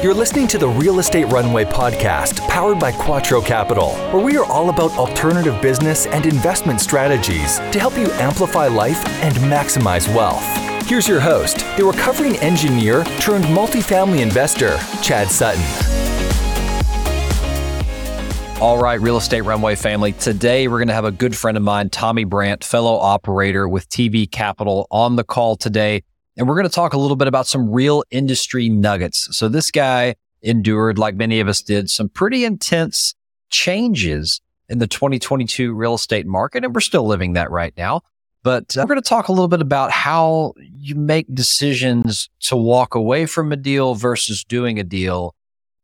You're listening to the Real Estate Runway podcast, powered by Quattro Capital, where we are all about alternative business and investment strategies to help you amplify life and maximize wealth. Here's your host, the recovering engineer turned multifamily investor, Chad Sutton. All right, Real Estate Runway family. Today, we're going to have a good friend of mine, Tommy Brandt, fellow operator with TB Capital, on the call today. And we're going to talk a little bit about some real industry nuggets. So this guy endured, like many of us did, some pretty intense changes in the 2022 real estate market. And we're still living that right now. But we're going to talk a little bit about how you make decisions to walk away from a deal versus doing a deal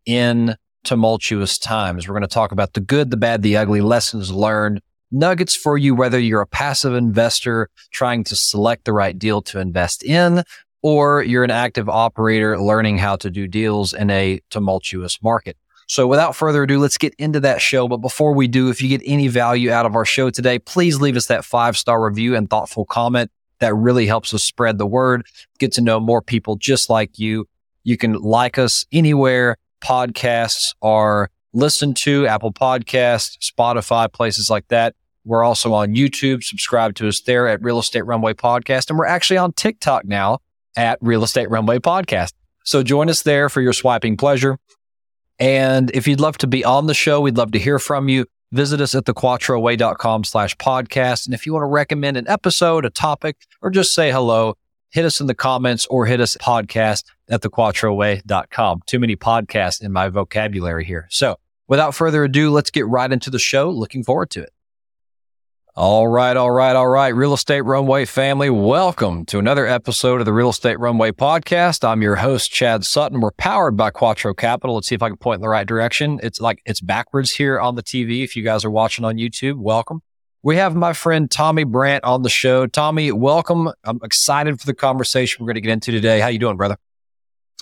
in tumultuous times. We're going to talk about the good, the bad, the ugly, lessons learned, nuggets for you, whether you're a passive investor trying to select the right deal to invest in, or you're an active operator learning how to do deals in a tumultuous market. So without further ado, let's get into that show. But before we do, if you get any value out of our show today, please leave us that 5-star review and thoughtful comment. That really helps us spread the word, get to know more people just like you. You can like us anywhere podcasts are listened to, Apple Podcasts, Spotify, places like that. We're also on YouTube. Subscribe to us there at Real Estate Runway Podcast. And we're actually on TikTok now at Real Estate Runway Podcast. So join us there for your swiping pleasure. And if you'd love to be on the show, we'd love to hear from you. Visit us at TheQuattroWay.com/podcast. And if you want to recommend an episode, a topic, or just say hello, hit us in the comments or hit us at podcast at TheQuattroWay.com. Too many podcasts in my vocabulary here. So without further ado, let's get right into the show. Looking forward to it. All right. Real Estate Runway family, welcome to another episode of the Real Estate Runway podcast. I'm your host, Chad Sutton. We're powered by Quattro Capital. Let's see if I can point in the right direction. It's backwards here on the TV. If you guys are watching on YouTube, welcome. We have my friend Tommy Brandt on the show. Tommy, welcome. I'm excited for the conversation we're going to get into today. How you doing, brother?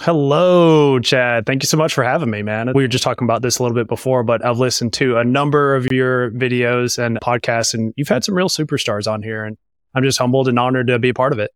Hello, Chad. Thank you so much for having me, man. We were just talking about this a little bit before, but I've listened to a number of your videos and podcasts, and you've had some real superstars on here, and I'm just humbled and honored to be a part of it.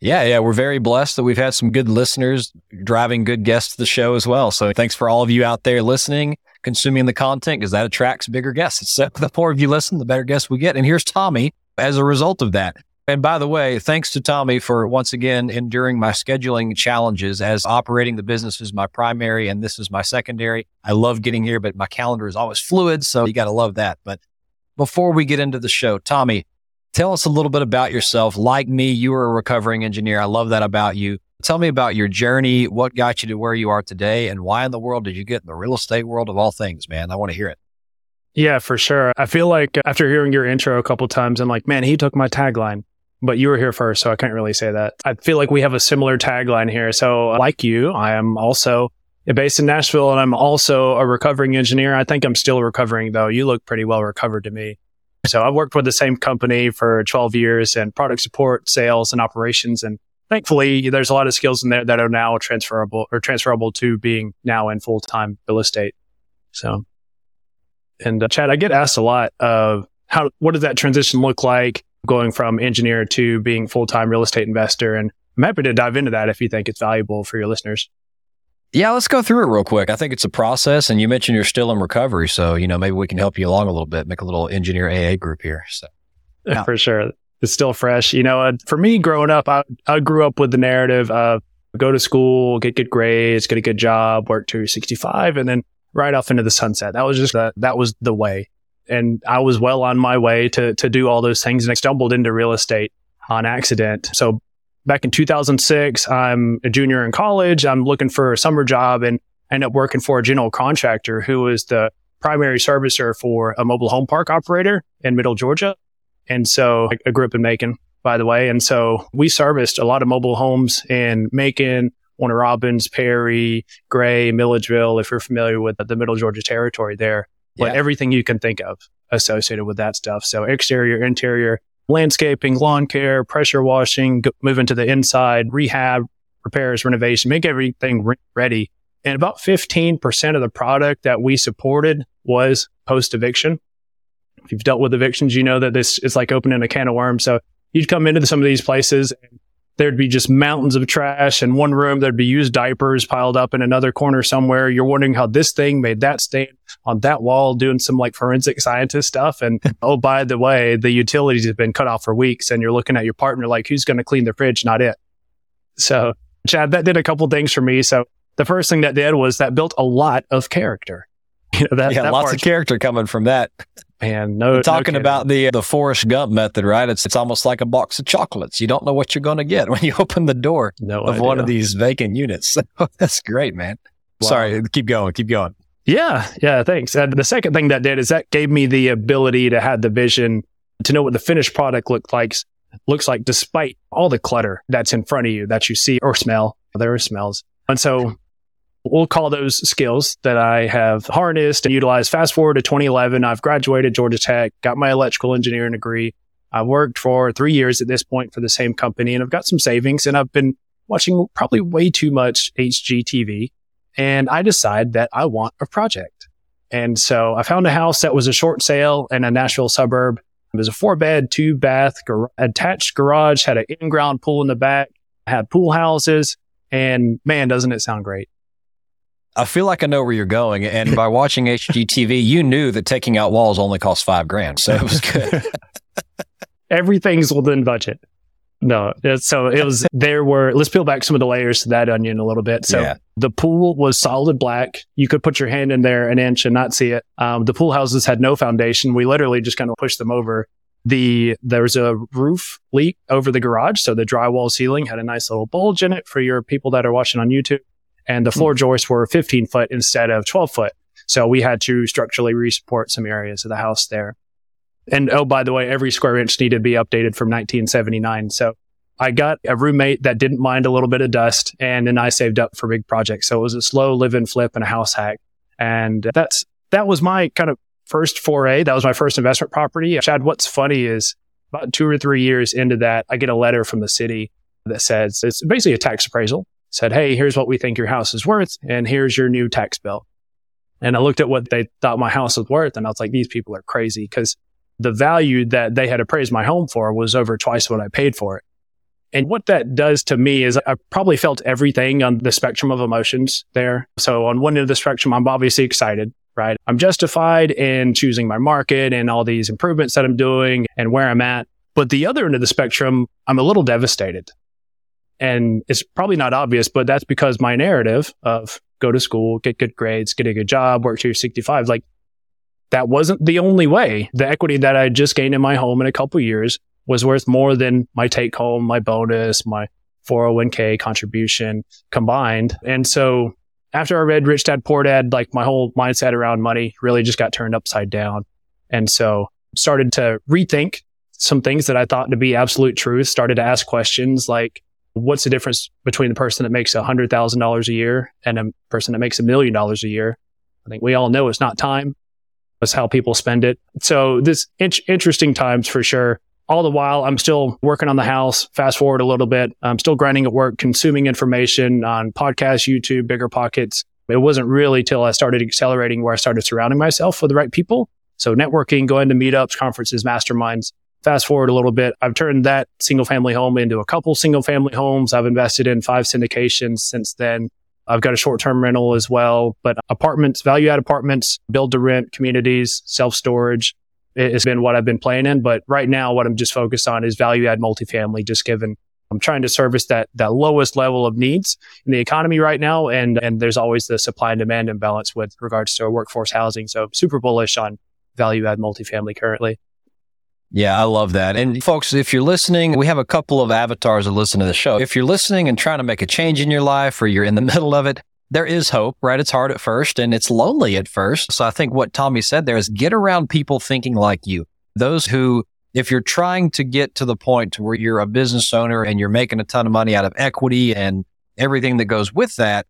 Yeah. We're very blessed that we've had some good listeners driving good guests to the show as well. So thanks for all of you out there listening, consuming the content, because that attracts bigger guests. So the more of you listen, the better guests we get. And here's Tommy as a result of that. And by the way, thanks to Tommy for once again enduring my scheduling challenges, as operating the business is my primary and this is my secondary. I love getting here, but my calendar is always fluid. So you got to love that. But before we get into the show, Tommy, tell us a little bit about yourself. Like me, you were a recovering engineer. I love that about you. Tell me about your journey. What got you to where you are today, and why in the world did you get in the real estate world of all things, man? I want to hear it. Yeah, for sure. I feel like after hearing your intro a couple of times, I'm like, man, he took my tagline. But you were here first, so I can't really say that. I feel like we have a similar tagline here. So like you, I am also based in Nashville, and I'm also a recovering engineer. I think I'm still recovering, though. You look pretty well recovered to me. So I've worked with the same company for 12 years in product support, sales, and operations. And thankfully, there's a lot of skills in there that are now transferable to being now in full-time real estate. So, and Chad, I get asked a lot of what does that transition look like? Going from engineer to being full-time real estate investor. And I'm happy to dive into that if you think it's valuable for your listeners. Yeah, let's go through it real quick. I think it's a process. And you mentioned you're still in recovery. So, maybe we can help you along a little bit, make a little engineer AA group here. So, yeah. For sure. It's still fresh. For me growing up, I grew up with the narrative of go to school, get good grades, get a good job, work till you're 65, and then right off into the sunset. That was just that was the way. And I was well on my way to do all those things, and I stumbled into real estate on accident. So back in 2006, I'm a junior in college. I'm looking for a summer job and end up working for a general contractor who was the primary servicer for a mobile home park operator in Middle Georgia. And so I grew up in Macon, by the way. And so we serviced a lot of mobile homes in Macon, Warner Robins, Perry, Gray, Milledgeville, if you're familiar with the Middle Georgia territory there. But everything you can think of associated with that stuff. So exterior, interior, landscaping, lawn care, pressure washing, moving to the inside, rehab, repairs, renovation, make everything ready. And about 15% of the product that we supported was post-eviction. If you've dealt with evictions, you know that this is like opening a can of worms. So you'd come into some of these places and there'd be just mountains of trash in one room. There'd be used diapers piled up in another corner somewhere. You're wondering how this thing made that stain on that wall, doing some like forensic scientist stuff. And oh, by the way, the utilities have been cut off for weeks. And you're looking at your partner like, who's going to clean the fridge? Not it. So Chad, that did a couple things for me. So the first thing that did was that built a lot of character. You know, that lots of character coming from that. Man, no, we're talking about the Forrest Gump method, right? It's almost like a box of chocolates. You don't know what you're going to get when you open the door of one of these vacant units. That's great, man. Wow. Sorry, keep going. Yeah, thanks. And the second thing that did is that gave me the ability to have the vision to know what the finished product looks like despite all the clutter that's in front of you that you see or smell. There are smells. And so we'll call those skills that I have harnessed and utilized. Fast forward to 2011, I've graduated Georgia Tech, got my electrical engineering degree. I've worked for 3 years at this point for the same company, and I've got some savings, and I've been watching probably way too much HGTV. And I decide that I want a project. And so I found a house that was a short sale in a Nashville suburb. It was a 4-bed, 2-bath, attached garage, had an in-ground pool in the back, had pool houses, and man, doesn't it sound great? I feel like I know where you're going. And by watching HGTV, you knew that taking out walls only cost $5,000. So it was good. Everything's within budget. No. So it was, let's peel back some of the layers to that onion a little bit. So The pool was solid black. You could put your hand in there an inch and not see it. The pool houses had no foundation. We literally just kind of pushed them over. There was a roof leak over the garage. So the drywall ceiling had a nice little bulge in it for your people that are watching on YouTube. And the floor joists were 15 foot instead of 12 foot. So we had to structurally re-support some areas of the house there. And oh, by the way, every square inch needed to be updated from 1979. So I got a roommate that didn't mind a little bit of dust, and then I saved up for big projects. So it was a slow live and flip and a house hack. And that was my kind of first foray. That was my first investment property. Chad, what's funny is about 2 or 3 years into that, I get a letter from the city that says, it's basically a tax appraisal. Said, hey, here's what we think your house is worth, and here's your new tax bill. And I looked at what they thought my house was worth, and I was like, these people are crazy, because the value that they had appraised my home for was over twice what I paid for it. And what that does to me is I probably felt everything on the spectrum of emotions there. So on one end of the spectrum, I'm obviously excited, right? I'm justified in choosing my market and all these improvements that I'm doing and where I'm at. But the other end of the spectrum, I'm a little devastated. And it's probably not obvious, but that's because my narrative of go to school, get good grades, get a good job, work till you're 65, like that wasn't the only way. The equity that I just gained in my home in a couple of years was worth more than my take home, my bonus, my 401k contribution combined. And so after I read Rich Dad, Poor Dad, like my whole mindset around money really just got turned upside down. And so started to rethink some things that I thought to be absolute truth, started to ask questions like, what's the difference between the person that makes $100,000 a year and a person that makes $1 million a year? I think we all know it's not time. It's how people spend it. So this interesting times for sure. All the while, I'm still working on the house. Fast forward a little bit. I'm still grinding at work, consuming information on podcasts, YouTube, BiggerPockets. It wasn't really till I started accelerating where I started surrounding myself with the right people. So networking, going to meetups, conferences, masterminds. Fast forward a little bit, I've turned that single family home into a couple single family homes. I've invested in 5 syndications since then. I've got a short-term rental as well, but apartments, value-add apartments, build-to-rent communities, self-storage has been what I've been playing in. But right now, what I'm just focused on is value-add multifamily, just given I'm trying to service that lowest level of needs in the economy right now. And there's always the supply and demand imbalance with regards to workforce housing. So I'm super bullish on value-add multifamily currently. Yeah, I love that. And folks, if you're listening, we have a couple of avatars that listen to the show. If you're listening and trying to make a change in your life, or you're in the middle of it, there is hope, right? It's hard at first and it's lonely at first. So I think what Tommy said there is get around people thinking like you. Those who, if you're trying to get to the point where you're a business owner and you're making a ton of money out of equity and everything that goes with that,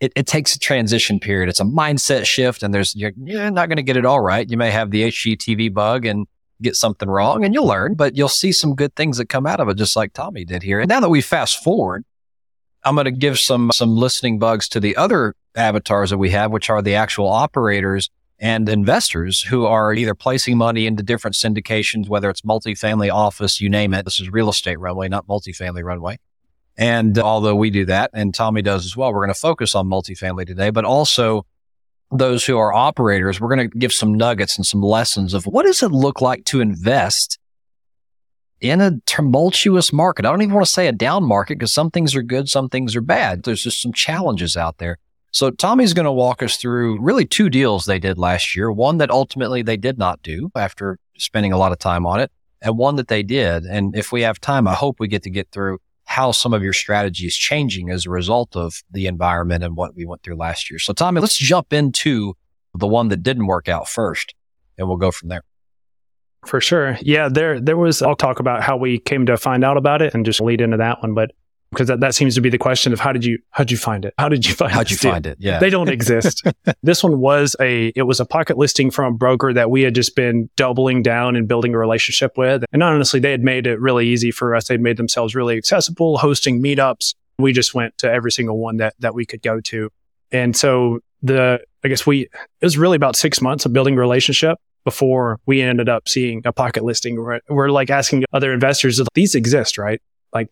it takes a transition period. It's a mindset shift, and you're not going to get it all right. You may have the HGTV bug and get something wrong, and you'll learn, but you'll see some good things that come out of it, just like Tommy did here. And now that we fast forward, I'm going to give some listening bugs to the other avatars that we have, which are the actual operators and investors who are either placing money into different syndications, whether it's multifamily office, you name it. This is Real Estate Runway, not Multifamily Runway. And although we do that, and Tommy does as well, we're going to focus on multifamily today, but also those who are operators, we're going to give some nuggets and some lessons of what does it look like to invest in a tumultuous market. I don't even want to say a down market because some things are good, some things are bad. There's just some challenges out there. So Tommy's going to walk us through really two deals they did last year, one that ultimately they did not do after spending a lot of time on it, and one that they did. And if we have time, I hope we get through how some of your strategy is changing as a result of the environment and what we went through last year. So Tommy, let's jump into the one that didn't work out first, and we'll go from there. For sure. Yeah, there was, I'll talk about how we came to find out about it and just lead into that one. But because that seems to be the question of how'd you find it? How'd you find it? Yeah. They don't exist. This one was it was a pocket listing from a broker that we had just been doubling down and building a relationship with. And honestly, they had made it really easy for us. They'd made themselves really accessible, hosting meetups. We just went to every single one that we could go to. And so it was really about 6 months of building a relationship before we ended up seeing a pocket listing. We're like asking other investors, these exist, right? Like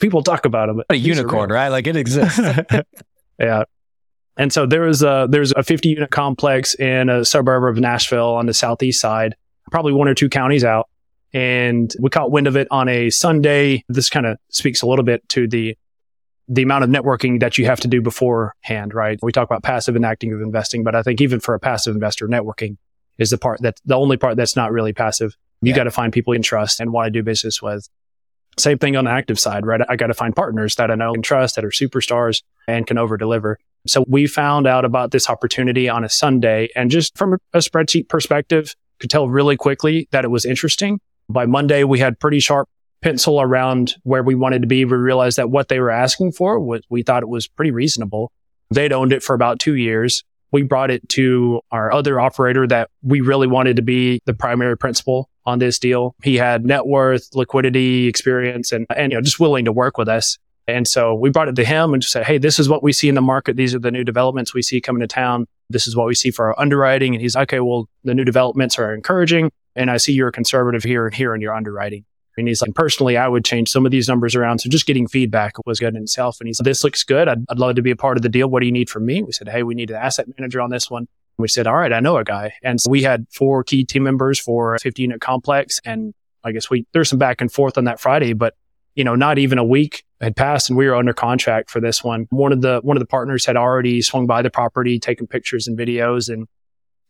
people talk about them. A unicorn, right? Like it exists. Yeah. And so there was a 50-unit complex in a suburb of Nashville on the southeast side, probably one or two counties out. And we caught wind of it on a Sunday. This kind of speaks a little bit to the amount of networking that you have to do beforehand, right? We talk about passive and active investing, but I think even for a passive investor, networking is the only part that's not really passive. You got to find people you trust and want to do business with. Same thing on the active side, right? I got to find partners that I know and trust that are superstars and can overdeliver. So we found out about this opportunity on a Sunday, and just from a spreadsheet perspective, could tell really quickly that it was interesting. By Monday, we had pretty sharp pencil around where we wanted to be. We realized that what they were asking for, we thought it was pretty reasonable. They'd owned it for about 2 years. We brought it to our other operator that we really wanted to be the primary principal on this deal. He had net worth, liquidity, experience, and just willing to work with us. And so we brought it to him and just said, hey, this is what we see in the market. These are the new developments we see coming to town. This is what we see for our underwriting. And he's like, okay, well, the new developments are encouraging. And I see you're a conservative here and here in your underwriting. And he's like, personally, I would change some of these numbers around. So just getting feedback was good in itself. And he said, this looks good. I'd love to be a part of the deal. What do you need from me? We said, hey, we need an asset manager on this one. We said, all right, I know a guy. And so we had 4 key team members for a 50-unit complex. And I guess there's some back and forth on that Friday, but not even a week had passed and we were under contract for this one. One of the partners had already swung by the property, taken pictures and videos. And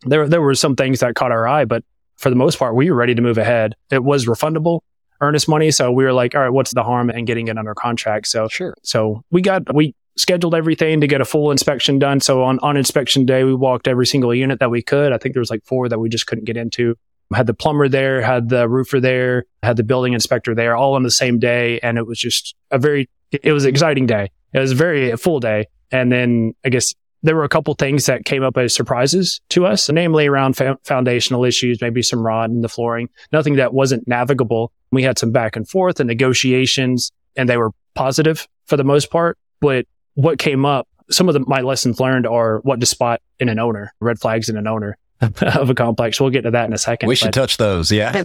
there were some things that caught our eye, but for the most part, we were ready to move ahead. It was refundable earnest money. So we were like, all right, what's the harm in getting it under contract? So sure. So we scheduled everything to get a full inspection done. So on inspection day, we walked every single unit that we could. I think there was 4 that we just couldn't get into. Had the plumber there, had the roofer there, had the building inspector there, all on the same day. And it was just it was an exciting day. It was a full day. And then I guess there were a couple things that came up as surprises to us, namely around foundational issues, maybe some rot in the flooring, nothing that wasn't navigable. We had some back and forth and negotiations, and they were positive for the most part. But what came up, some of my lessons learned are what to spot in an owner, red flags in an owner of a complex. We'll get to that in a second. We should touch those. Yeah.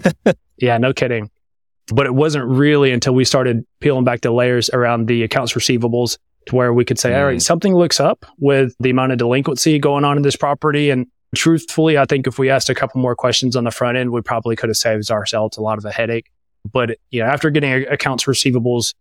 Yeah, no kidding. But it wasn't really until we started peeling back the layers around the accounts receivables to where we could say, all right, something looks up with the amount of delinquency going on in this property. And truthfully, I think if we asked a couple more questions on the front end, we probably could have saved ourselves a lot of a headache. But after getting accounts receivables,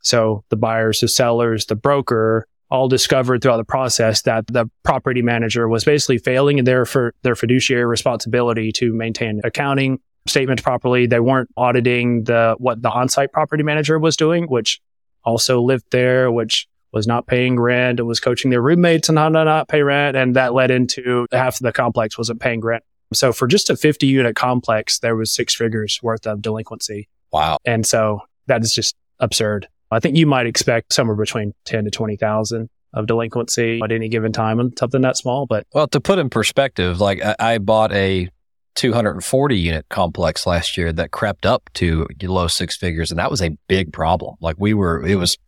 so the buyers, the sellers, the broker, all discovered throughout the process that the property manager was basically failing in their fiduciary responsibility to maintain accounting statements properly. They weren't auditing what the on-site property manager was doing, which also lived there, which was not paying rent. It was coaching their roommates and how to not pay rent. And that led into half of the complex wasn't paying rent. So for just a 50-unit complex, there was 6 figures worth of delinquency. Wow. And so that is just absurd. I think you might expect somewhere between 10 to 20,000 of delinquency at any given time on something that small. But well, to put in perspective, like I bought a 240-unit complex last year that crept up to low 6 figures, and that was a big problem. Like it was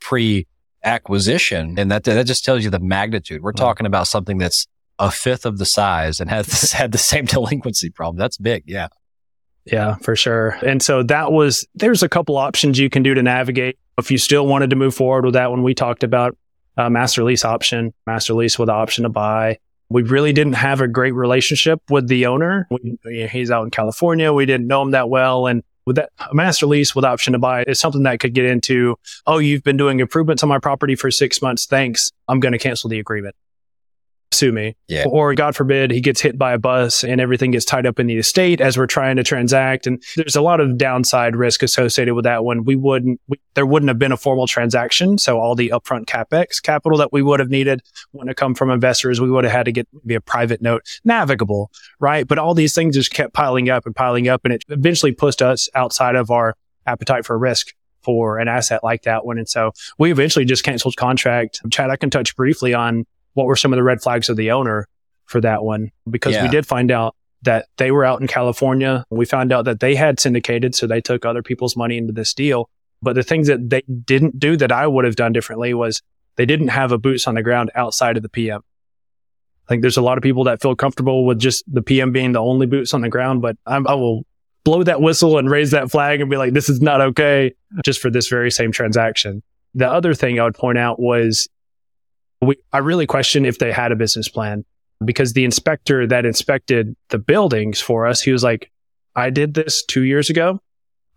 pre-acquisition, and that just tells you the magnitude. We're talking about something that's a fifth of the size and had the same delinquency problem. That's big, yeah. Yeah, for sure. And so there's a couple options you can do to navigate If you still wanted to move forward with that one, we talked about master lease option, master lease with option to buy. We really didn't have a great relationship with the owner. He's out in California. We didn't know him that well. And with that master lease with option to buy is something that could get into, oh, you've been doing improvements on my property for 6 months. Thanks. I'm going to cancel the agreement. Sue me. Yeah. Or God forbid, he gets hit by a bus and everything gets tied up in the estate as we're trying to transact. And there's a lot of downside risk associated with that one. There wouldn't have been a formal transaction. So all the upfront CapEx capital that we would have needed wouldn't have come from investors. We would have had to get maybe a private note, navigable, right? But all these things just kept piling up. And it eventually pushed us outside of our appetite for risk for an asset like that one. And so we eventually just canceled contract. Chad, I can touch briefly on what were some of the red flags of the owner for that one? Because we did find out that they were out in California. We found out that they had syndicated, so they took other people's money into this deal. But the things that they didn't do that I would have done differently was they didn't have a boots on the ground outside of the PM. I think there's a lot of people that feel comfortable with just the PM being the only boots on the ground, but I will blow that whistle and raise that flag and be like, this is not okay, just for this very same transaction. The other thing I would point out was I really question if they had a business plan, because the inspector that inspected the buildings for us, he was like, I did this 2 years ago.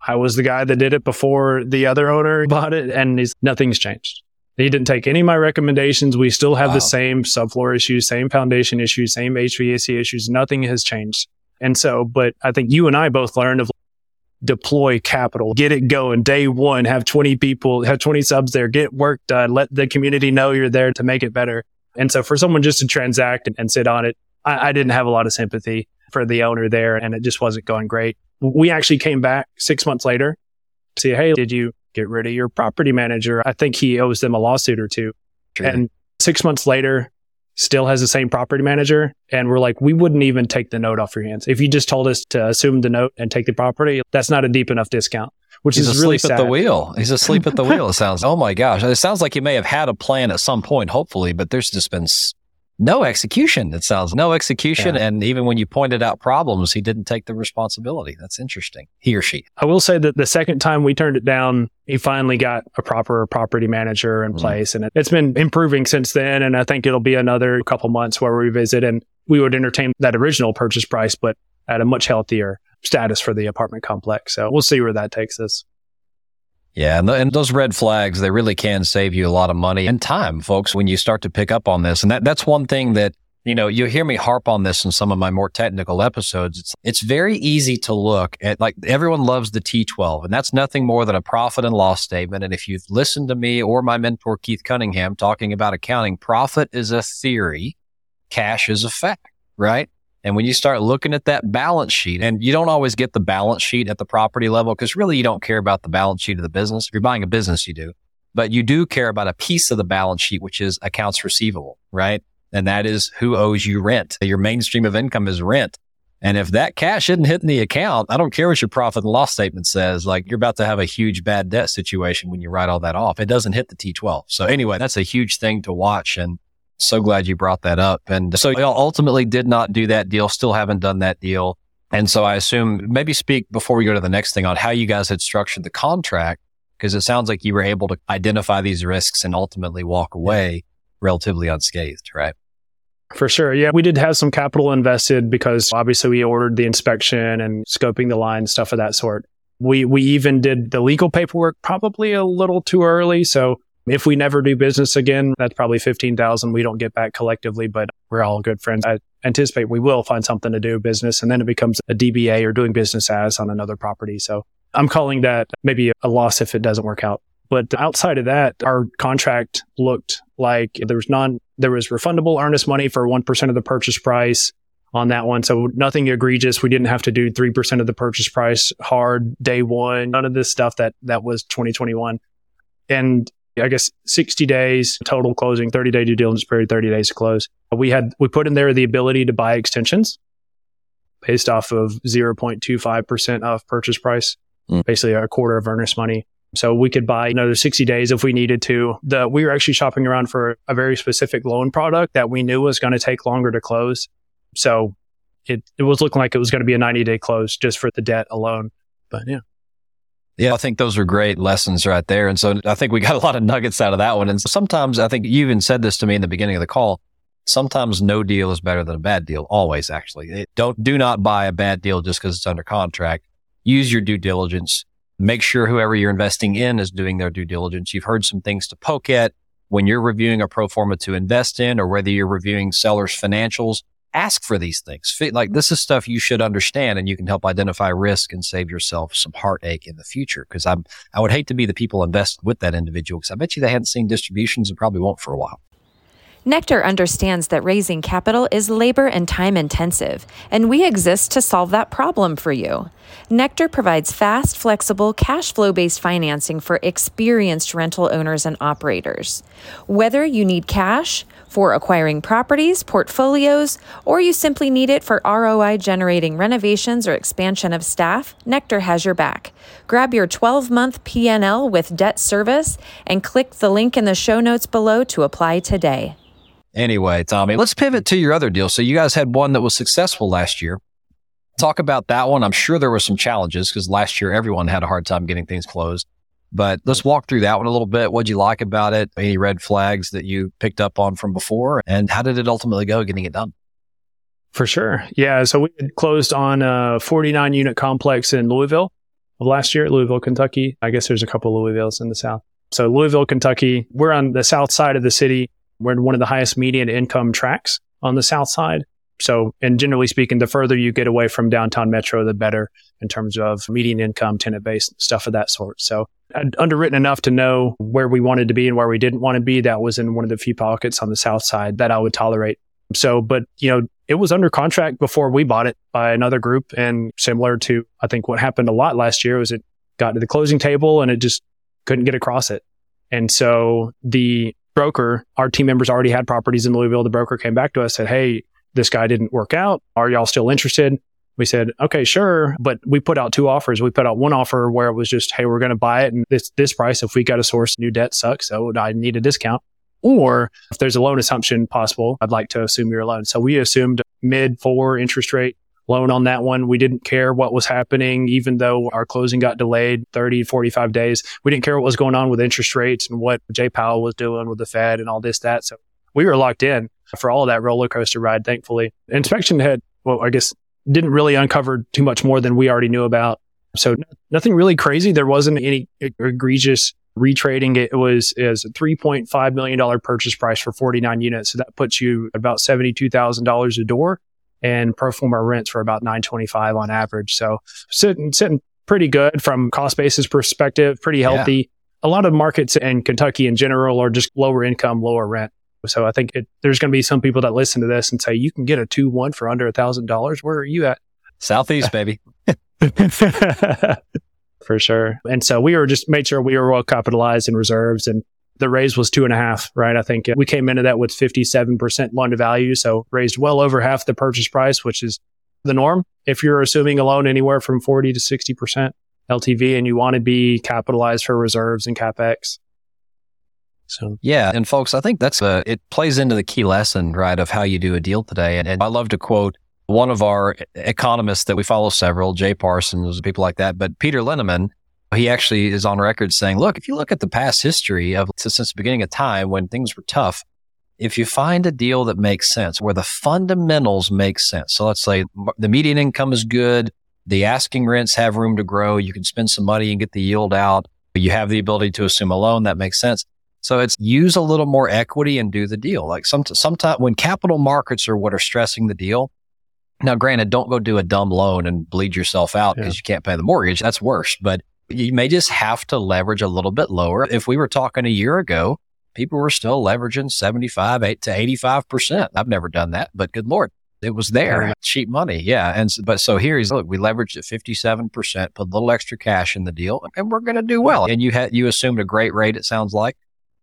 I was the guy that did it before the other owner bought it, and nothing's changed. He didn't take any of my recommendations. We still have the same subfloor issues, same foundation issues, same HVAC issues. Nothing has changed. And so, but I think you and I both learned of deploy capital, get it going day one, have 20 people, have 20 subs there, get work done, let the community know you're there to make it better. And so for someone just to transact and sit on it, I didn't have a lot of sympathy for the owner there, and it just wasn't going great. We actually came back 6 months later to say, hey, did you get rid of your property manager? I think he owes them a lawsuit or two. Sure. And 6 months later, still has the same property manager. And we're like, we wouldn't even take the note off your hands. If you just told us to assume the note and take the property, that's not a deep enough discount, which is really sad. He's asleep at the wheel. It sounds. Oh my gosh. It sounds like you may have had a plan at some point, hopefully, but there's just been no execution. It sounds no execution. Yeah. And even when you pointed out problems, he didn't take the responsibility. That's interesting. He or she. I will say that the second time we turned it down, he finally got a proper property manager in place. And it's been improving since then. And I think it'll be another couple months where we visit and we would entertain that original purchase price, but at a much healthier status for the apartment complex. So we'll see where that takes us. Yeah. And those red flags, they really can save you a lot of money and time, folks, when you start to pick up on this. And that's one thing that, you'll hear me harp on this in some of my more technical episodes. It's very easy to look at, like, everyone loves the T12, and that's nothing more than a profit and loss statement. And if you've listened to me or my mentor, Keith Cunningham, talking about accounting, profit is a theory, cash is a fact, right? And when you start looking at that balance sheet, and you don't always get the balance sheet at the property level, because really you don't care about the balance sheet of the business. If you're buying a business, you do. But you do care about a piece of the balance sheet, which is accounts receivable, right? And that is who owes you rent. Your mainstream of income is rent. And if that cash isn't hitting the account, I don't care what your profit and loss statement says, like, you're about to have a huge bad debt situation when you write all that off. It doesn't hit the T12. So anyway, that's a huge thing to watch. And so glad you brought that up. And so y'all ultimately did not do that deal, still haven't done that deal. And so I assume, maybe speak before we go to the next thing on how you guys had structured the contract, because it sounds like you were able to identify these risks and ultimately walk away relatively unscathed, right? For sure. Yeah, we did have some capital invested because obviously we ordered the inspection and scoping the line, stuff of that sort. We even did the legal paperwork probably a little too early. So if we never do business again, that's probably $15,000 we don't get back collectively, but we're all good friends. I anticipate we will find something to do business, and then it becomes a DBA, or doing business as, on another property. So I'm calling that maybe a loss if it doesn't work out. But outside of that, our contract looked like there was refundable earnest money for 1% of the purchase price on that one. So nothing egregious. We didn't have to do 3% of the purchase price hard day one. None of this stuff that was 2021. And I guess 60 days total closing, 30-day due diligence period, 30 days to close. We put in there the ability to buy extensions based off of 0.25% of purchase price, basically a quarter of earnest money. So we could buy another 60 days if we needed to. We were actually shopping around for a very specific loan product that we knew was going to take longer to close. So it was looking like it was going to be a 90-day close just for the debt alone. But yeah. Yeah, I think those are great lessons right there. And so I think we got a lot of nuggets out of that one. And sometimes, I think you even said this to me in the beginning of the call, sometimes no deal is better than a bad deal. Always, actually. Do not buy a bad deal just because it's under contract. Use your due diligence. Make sure whoever you're investing in is doing their due diligence. You've heard some things to poke at when you're reviewing a pro forma to invest in, or whether you're reviewing sellers' financials. Ask for these things. Like, this is stuff you should understand, and you can help identify risk and save yourself some heartache in the future. Because I would hate to be the people invested with that individual, because I bet you they hadn't seen distributions and probably won't for a while. Nectar understands that raising capital is labor and time intensive, and we exist to solve that problem for you. Nectar provides fast, flexible, cash flow-based financing for experienced rental owners and operators. Whether you need cash for acquiring properties, portfolios, or you simply need it for ROI-generating renovations or expansion of staff, Nectar has your back. Grab your 12-month P&L with debt service and click the link in the show notes below to apply today. Anyway, Tommy, let's pivot to your other deal. So you guys had one that was successful last year. Talk about that one. I'm sure there were some challenges because last year everyone had a hard time getting things closed. But let's walk through that one a little bit. What'd you like about it? Any red flags that you picked up on from before? And how did it ultimately go getting it done? For sure. Yeah. So we had closed on a 49-unit complex in Louisville last year, at Louisville, Kentucky. I guess there's a couple of Louisvilles in the South. So Louisville, Kentucky, we're on the south side of the city. We're in one of the highest median income tracts on the south side. So, and generally speaking, the further you get away from downtown metro, the better in terms of median income, tenant base, stuff of that sort. So I'd underwritten enough to know where we wanted to be and where we didn't want to be. That was in one of the few pockets on the south side that I would tolerate. So, but you know, it was under contract before we bought it by another group. And similar to, I think what happened a lot last year was it got to the closing table and it just couldn't get across it. And so the broker, our team members already had properties in Louisville. The broker came back to us and said, hey, this guy didn't work out. Are y'all still interested? We said, okay, sure. But we put out two offers. We put out one offer where it was just, hey, we're going to buy it. And this price, if we got a source, new debt sucks. So I need a discount. Or if there's a loan assumption possible, I'd like to assume your loan. So we assumed mid-4 interest rate loan on that one. We didn't care what was happening, even though our closing got delayed 30, 45 days. We didn't care what was going on with interest rates and what Jay Powell was doing with the Fed and all this, that. So we were locked in for all of that roller coaster ride, thankfully. Inspection had, well, I guess, didn't really uncover too much more than we already knew about. So nothing really crazy. There wasn't any egregious retrading. It was a $3.5 million purchase price for 49 units. So that puts you about $72,000 a door. And pro forma rents for about $925 on average. So sitting pretty good from cost basis perspective, pretty healthy. Yeah. A lot of markets in Kentucky in general are just lower income, lower rent. So I think there's going to be some people that listen to this and say, you can get a 2-1 for under $1,000. Where are you at? Southeast, baby. For sure. And so we were just made sure we were well capitalized in reserves, and the raise was 2.5, right? I think we came into that with 57% loan to value. So raised well over half the purchase price, which is the norm. If you're assuming a loan anywhere from 40 to 60% LTV and you want to be capitalized for reserves and CapEx. So yeah. And folks, I think that's it plays into the key lesson, right, of how you do a deal today. And I love to quote one of our economists that we follow several, Jay Parsons, people like that, but Peter Linneman. He actually is on record saying, look, if you look at the past history of since the beginning of time when things were tough, if you find a deal that makes sense, where the fundamentals make sense. So let's say the median income is good. The asking rents have room to grow. You can spend some money and get the yield out. You have the ability to assume a loan. That makes sense. So it's use a little more equity and do the deal. Like sometimes when capital markets are what are stressing the deal. Now, granted, don't go do a dumb loan and bleed yourself out because you can't pay the mortgage. That's worse. But you may just have to leverage a little bit lower. If we were talking a year ago, people were still leveraging 75 to 85%. I've never done that, but good Lord, it was there. Yeah. Cheap money. Yeah. So here is, look, we leveraged at 57%, put a little extra cash in the deal, and we're going to do well. And you assumed a great rate, it sounds like.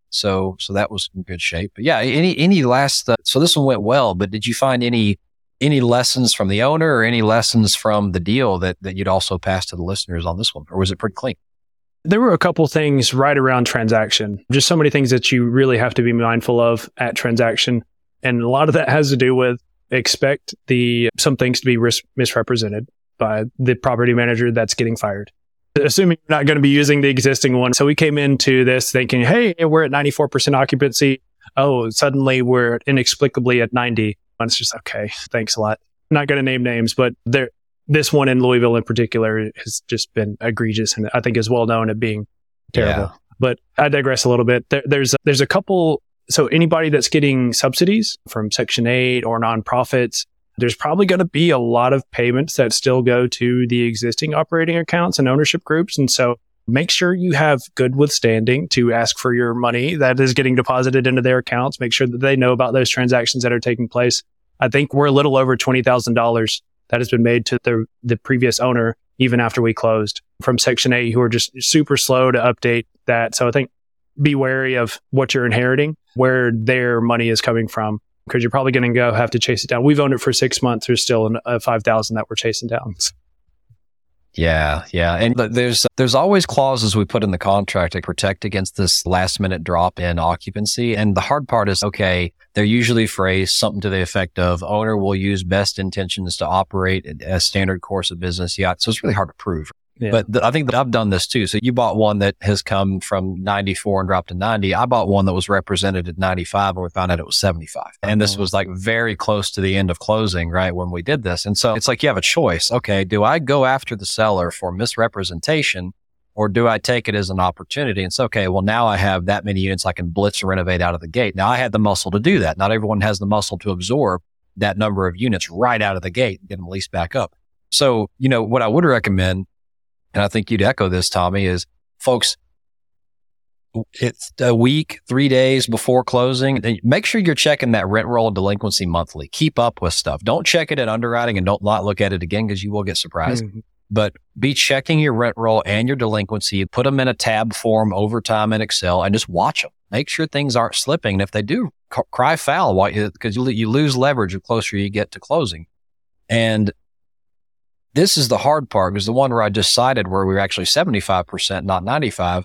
So that was in good shape. But yeah, any last, so this one went well, but did you find any lessons from the owner or any lessons from the deal that you'd also pass to the listeners on this one? Or was it pretty clean? There were a couple things right around transaction. Just so many things that you really have to be mindful of at transaction. And a lot of that has to do with expect some things to be misrepresented by the property manager that's getting fired. assuming you're not going to be using the existing one. So we came into this thinking, hey, we're at 94% occupancy. Oh, suddenly we're inexplicably at 90. And it's just, okay, thanks a lot. I'm not going to name names, but this one in Louisville in particular has just been egregious and I think is well known at being terrible. Yeah. But I digress a little bit. There's a couple. So anybody that's getting subsidies from Section 8 or nonprofits, there's probably going to be a lot of payments that still go to the existing operating accounts and ownership groups. And so make sure you have good withstanding to ask for your money that is getting deposited into their accounts. Make sure that they know about those transactions that are taking place. I think we're a little over $20,000 that has been made to the previous owner, even after we closed, from Section 8, who are just super slow to update that. So I think be wary of what you're inheriting, where their money is coming from, because you're probably going to go have to chase it down. We've owned it for 6 months. There's still a $5,000 that we're chasing down. Yeah. And there's always clauses we put in the contract to protect against this last minute drop in occupancy. And the hard part is, okay, they're usually phrased something to the effect of owner will use best intentions to operate a standard course of business. Yeah. So it's really hard to prove. Yeah. But I think that I've done this too. So you bought one that has come from 94 and dropped to 90. I bought one that was represented at 95 and we found out it was 75. And this was like very close to the end of closing, right? When we did this. And so it's like, you have a choice. Okay. Do I go after the seller for misrepresentation or do I take it as an opportunity? And so, okay, well, now I have that many units I can blitz or renovate out of the gate. Now I had the muscle to do that. Not everyone has the muscle to absorb that number of units right out of the gate and get them leased back up. So, you know, what I would recommend, and I think you'd echo this, Tommy, is folks, it's a week, 3 days before closing. Make sure you're checking that rent roll and delinquency monthly. Keep up with stuff. Don't check it at underwriting and don't not look at it again because you will get surprised. Mm-hmm. But be checking your rent roll and your delinquency. Put them in a tab form over time in Excel and just watch them. Make sure things aren't slipping. And if they do, cry foul because you lose leverage the closer you get to closing. And this is the hard part because the one where I just cited where we were actually 75%, not 95,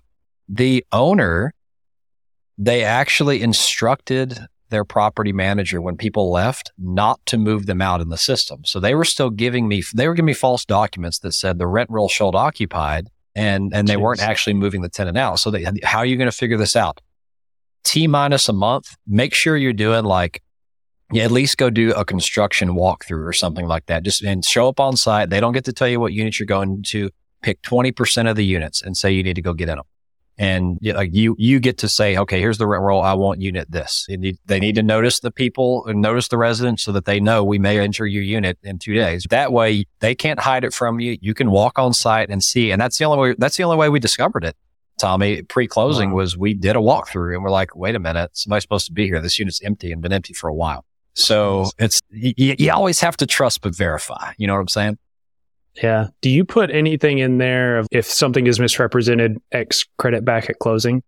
the owner, they actually instructed their property manager when people left not to move them out in the system. So they were still giving me false documents that said the rent roll showed occupied and they weren't actually moving the tenant out. So how are you going to figure this out? T-minus a month, make sure you're doing like, yeah, at least go do a construction walkthrough or something like that. Just and show up on site. They don't get to tell you what units you're going to. Pick 20% of the units and say you need to go get in them. And you get to say, okay, here's the rent roll. I want unit this. They need to notice the people and notice the residents so that they know we may enter your unit in 2 days. That way they can't hide it from you. You can walk on site and see. And that's the only way we discovered it, Tommy, pre-closing. Wow. Was we did a walkthrough and we're like, wait a minute, somebody's supposed to be here. This unit's empty and been empty for a while. So it's, you always have to trust, but verify. You know what I'm saying? Yeah. Do you put anything in there of if something is misrepresented, X credit back at closing?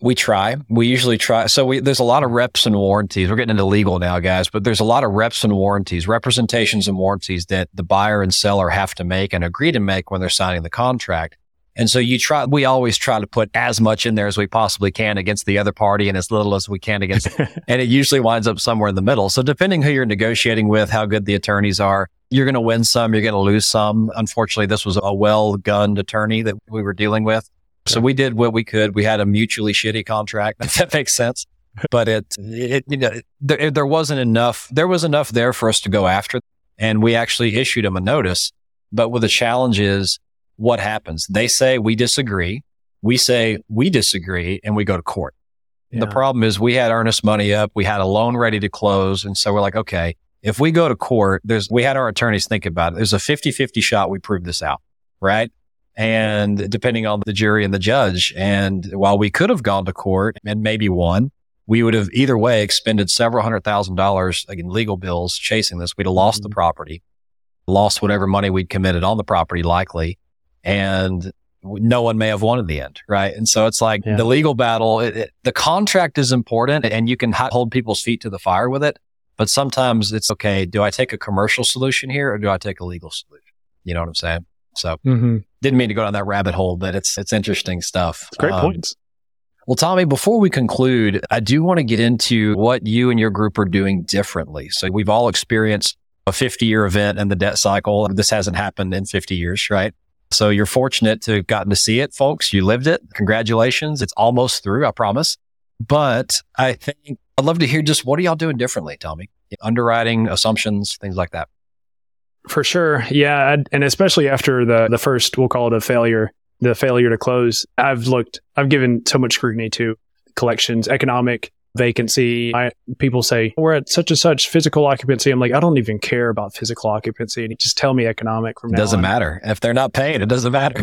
We try. We usually try. So there's a lot of reps and warranties. We're getting into legal now, guys, but there's a lot of reps and warranties, representations and warranties that the buyer and seller have to make and agree to make when they're signing the contract. And so we always try to put as much in there as we possibly can against the other party and as little as we can against, and it usually winds up somewhere in the middle. So depending who you're negotiating with, how good the attorneys are, you're going to win some, you're going to lose some. Unfortunately, this was a well-gunned attorney that we were dealing with. So we did what we could. We had a mutually shitty contract, if that makes sense. But there was enough there for us to go after. And we actually issued him a notice. But with the challenge is, what happens? They say, we disagree. We say, we disagree, and we go to court. Yeah. The problem is we had earnest money up. We had a loan ready to close. And so we're like, okay, if we go to court, we had our attorneys think about it. There's a 50-50 shot we prove this out, right? And depending on the jury and the judge. And while we could have gone to court and maybe won, we would have either way expended several $100,000 in legal bills chasing this. We'd have lost the property, lost whatever money we'd committed on the property likely. And no one may have won in the end, right? And so it's like the legal battle, the contract is important and you can hold people's feet to the fire with it. But sometimes it's okay, do I take a commercial solution here or do I take a legal solution? You know what I'm saying? So didn't mean to go down that rabbit hole, but it's interesting stuff. It's great points. Well, Tommy, before we conclude, I do want to get into what you and your group are doing differently. So we've all experienced a 50-year event in the debt cycle. This hasn't happened in 50 years, right? So you're fortunate to have gotten to see it, folks. You lived it. Congratulations. It's almost through, I promise. But I think I'd love to hear just what are y'all doing differently, Tommy? Underwriting, assumptions, things like that. For sure. Yeah. And especially after the first, we'll call it a failure, the failure to close, I've given so much scrutiny to collections, economic vacancy. People say, we're at such and such physical occupancy. I'm like, I don't even care about physical occupancy. And just tell me economic from now on. It doesn't matter. If they're not paying, it doesn't matter.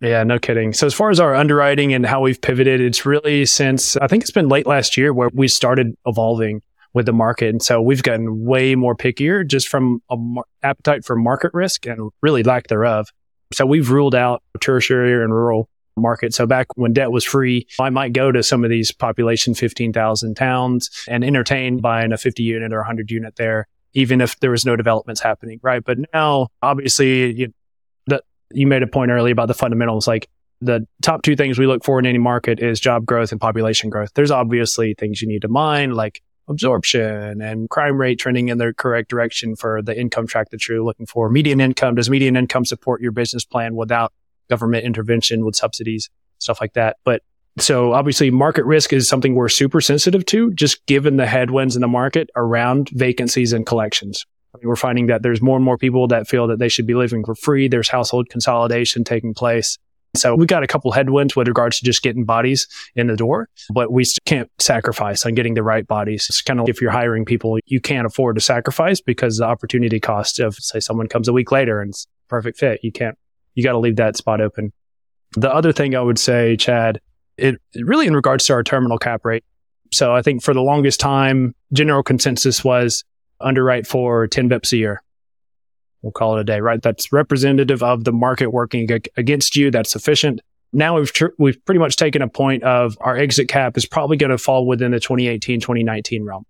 Yeah, no kidding. So as far as our underwriting and how we've pivoted, it's really since, I think it's been late last year where we started evolving with the market. And so we've gotten way more pickier just from an appetite for market risk and really lack thereof. So we've ruled out tertiary and rural market. So back when debt was free, I might go to some of these population 15,000 towns and entertain buying a 50 unit or 100 unit there, even if there was no developments happening, right? But now, obviously, you made a point earlier about the fundamentals. Like the top two things we look for in any market is job growth and population growth. There's obviously things you need to mind, like absorption and crime rate trending in the correct direction for the income track that you're looking for. Median income, does median income support your business plan without government intervention with subsidies, stuff like that. But so obviously market risk is something we're super sensitive to, just given the headwinds in the market around vacancies and collections. I mean, we're finding that there's more and more people that feel that they should be living for free. There's household consolidation taking place. So we've got a couple headwinds with regards to just getting bodies in the door, but we can't sacrifice on getting the right bodies. It's kind of like if you're hiring people, you can't afford to sacrifice because the opportunity cost of, say, someone comes a week later and it's a perfect fit. You got to leave that spot open. The other thing I would say, Chad, it really in regards to our terminal cap rate. So I think for the longest time, general consensus was underwrite for 10 bips a year. We'll call it a day, right? That's representative of the market working against you. That's sufficient. Now we've pretty much taken a point of our exit cap is probably going to fall within the 2018, 2019 realm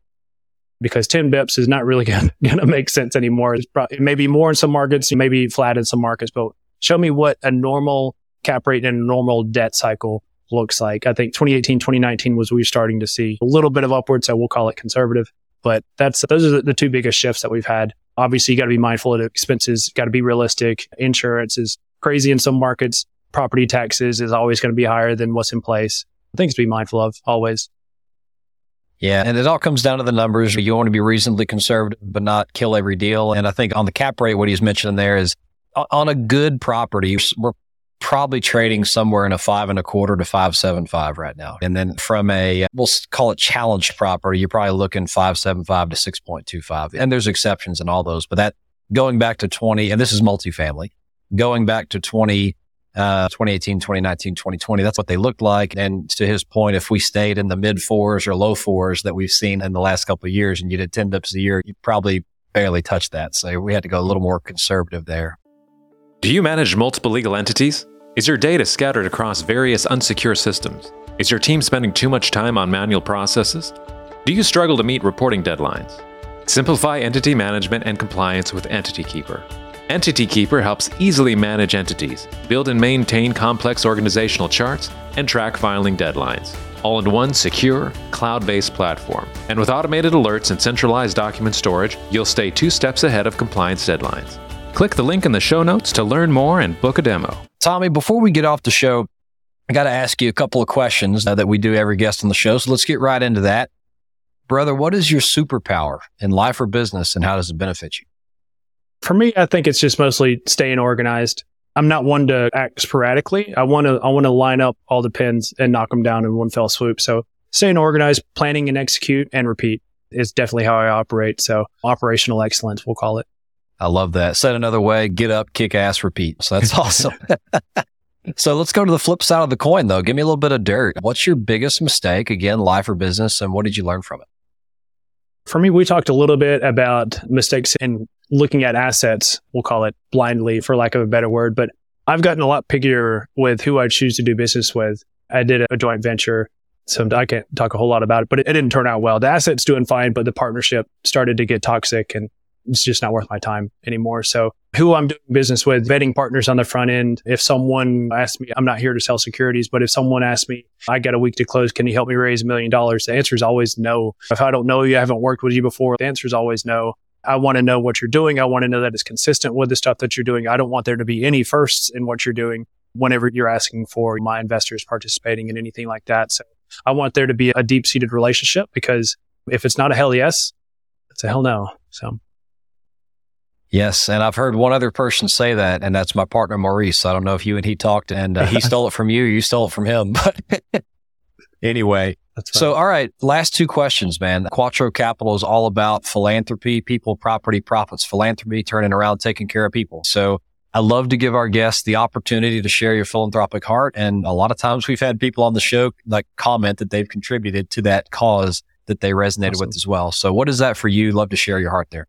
because 10 bips is not really going to make sense anymore. It may be more in some markets, maybe flat in some markets, but show me what a normal cap rate and a normal debt cycle looks like. I think 2018, 2019 was we were starting to see a little bit of upward, so we'll call it conservative. But those are the two biggest shifts that we've had. Obviously, you got to be mindful of the expenses, got to be realistic. Insurance is crazy in some markets. Property taxes is always going to be higher than what's in place. Things to be mindful of always. Yeah, and it all comes down to the numbers. You want to be reasonably conservative, but not kill every deal. And I think on the cap rate, what he's mentioning there is on a good property, we're probably trading somewhere in a 5.25 to 5.75 right now. And then from a, we'll call it challenged property, you're probably looking 5.75 to 6.25. And there's exceptions in all those, but that going back to 20, and this is multifamily, going back to 2018, 2019, 2020, that's what they looked like. And to his point, if we stayed in the mid fours or low fours that we've seen in the last couple of years and you did 10 bips a year, you probably barely touched that. So we had to go a little more conservative there. Do you manage multiple legal entities? Is your data scattered across various unsecure systems? Is your team spending too much time on manual processes? Do you struggle to meet reporting deadlines? Simplify entity management and compliance with EntityKeeper. EntityKeeper helps easily manage entities, build and maintain complex organizational charts, and track filing deadlines, all in one secure, cloud-based platform. And with automated alerts and centralized document storage, you'll stay two steps ahead of compliance deadlines. Click the link in the show notes to learn more and book a demo. Tommy, before we get off the show, I got to ask you a couple of questions that we do every guest on the show. So let's get right into that. Brother, what is your superpower in life or business and how does it benefit you? For me, I think it's just mostly staying organized. I'm not one to act sporadically. I want to line up all the pins and knock them down in one fell swoop. So staying organized, planning and execute and repeat is definitely how I operate. So operational excellence, we'll call it. I love that. Said another way, get up, kick ass, repeat. So that's awesome. So let's go to the flip side of the coin, though. Give me a little bit of dirt. What's your biggest mistake, again, life or business, and what did you learn from it? For me, we talked a little bit about mistakes in looking at assets, we'll call it blindly, for lack of a better word. But I've gotten a lot pickier with who I choose to do business with. I did a joint venture, so I can't talk a whole lot about it, but it didn't turn out well. The asset's doing fine, but the partnership started to get toxic and it's just not worth my time anymore. So who I'm doing business with, vetting partners on the front end. If someone asks me, I'm not here to sell securities, but if someone asks me, I got a week to close, can you help me raise $1 million? The answer is always no. If I don't know you, I haven't worked with you before, the answer is always no. I want to know what you're doing. I want to know that it's consistent with the stuff that you're doing. I don't want there to be any firsts in what you're doing whenever you're asking for my investors participating in anything like that. So I want there to be a deep-seated relationship, because if it's not a hell yes, it's a hell no. So. Yes. And I've heard one other person say that, and that's my partner, Maurice. I don't know if you and he talked and he stole it from you, you stole it from him. But anyway. So, all right. Last two questions, man. Quattro Capital is all about philanthropy, people, property, profits, philanthropy, turning around, taking care of people. So I love to give our guests the opportunity to share your philanthropic heart. And a lot of times we've had people on the show like comment that they've contributed to that cause that they resonated with as well. So what is that for you? Love to share your heart there.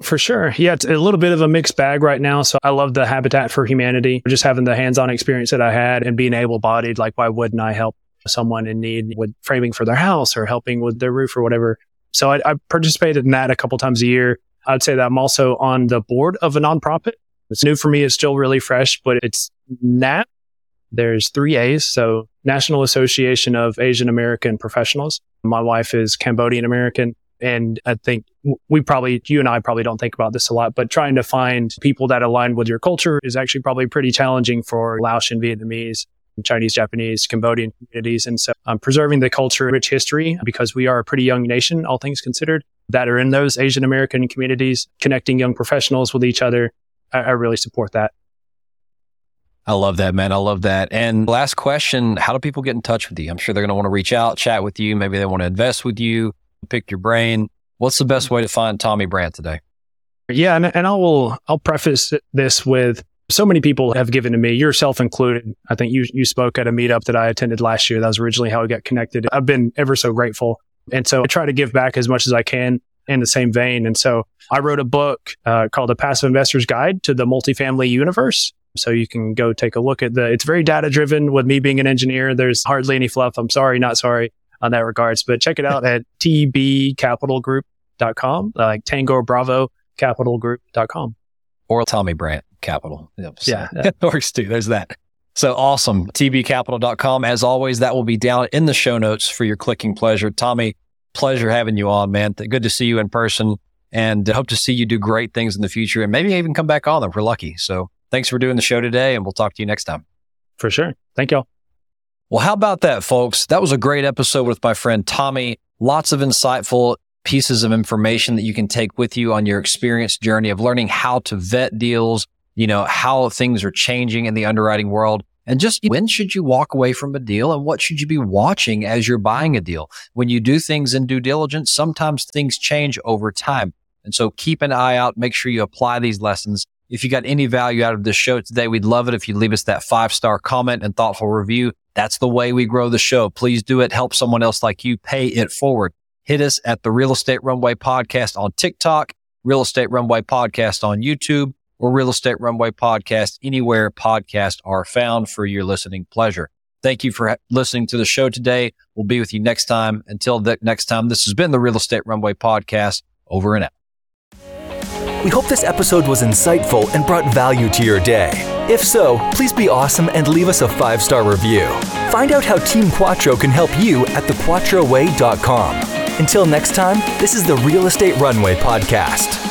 For sure. Yeah, it's a little bit of a mixed bag right now. So I love the Habitat for Humanity, just having the hands-on experience that I had and being able-bodied. Like, why wouldn't I help someone in need with framing for their house or helping with their roof or whatever? So I participated in that a couple times a year. I'd say that I'm also on the board of a nonprofit. It's new for me. It's still really fresh, but it's NAP. There's three A's. So National Association of Asian American Professionals. My wife is Cambodian American. And I think you and I probably don't think about this a lot, but trying to find people that align with your culture is actually probably pretty challenging for Laotian, Vietnamese, Chinese, Japanese, Cambodian communities. And so preserving the culture and rich history, because we are a pretty young nation, all things considered, that are in those Asian American communities, connecting young professionals with each other. I really support that. I love that, man. I love that. And last question, how do people get in touch with you? I'm sure they're going to want to reach out, chat with you. Maybe they want to invest with you, pick your brain. What's the best way to find Tommy Brandt today? Yeah. And I'll preface this with, so many people have given to me, yourself included. I think you spoke at a meetup that I attended last year. That was originally how we got connected. I've been ever so grateful. And so I try to give back as much as I can in the same vein. And so I wrote a book called The Passive Investor's Guide to the Multifamily Universe. So you can go take a look at it's very data-driven. With me being an engineer, there's hardly any fluff. I'm sorry, not sorry on that regards, but check it out at tbcapitalgroup.com, like Tango Bravo capitalgroup.com. Or Tommy Brandt Capital. Yep, so. Yeah. That works too. There's that. So awesome. TBCapital.com. As always, that will be down in the show notes for your clicking pleasure. Tommy, pleasure having you on, man. Good to see you in person, and hope to see you do great things in the future, and maybe even come back on if we're lucky. So thanks for doing the show today, and we'll talk to you next time. For sure. Thank y'all. Well, how about that, folks? That was a great episode with my friend Tommy. Lots of insightful pieces of information that you can take with you on your experience journey of learning how to vet deals, how things are changing in the underwriting world, and just when should you walk away from a deal and what should you be watching as you're buying a deal. When you do things in due diligence, sometimes things change over time. And so keep an eye out. Make sure you apply these lessons. If you got any value out of this show today, we'd love it if you leave us that 5-star comment and thoughtful review. That's the way we grow the show. Please do it. Help someone else like you. Pay it forward. Hit us at the Real Estate Runway Podcast on TikTok, Real Estate Runway Podcast on YouTube, or Real Estate Runway Podcast anywhere podcasts are found for your listening pleasure. Thank you for listening to the show today. We'll be with you next time. Until next time, this has been the Real Estate Runway Podcast. Over and out. We hope this episode was insightful and brought value to your day. If so, please be awesome and leave us a 5-star review. Find out how Team Quattro can help you at TheQuattroWay.com. Until next time, this is the Real Estate Runway Podcast.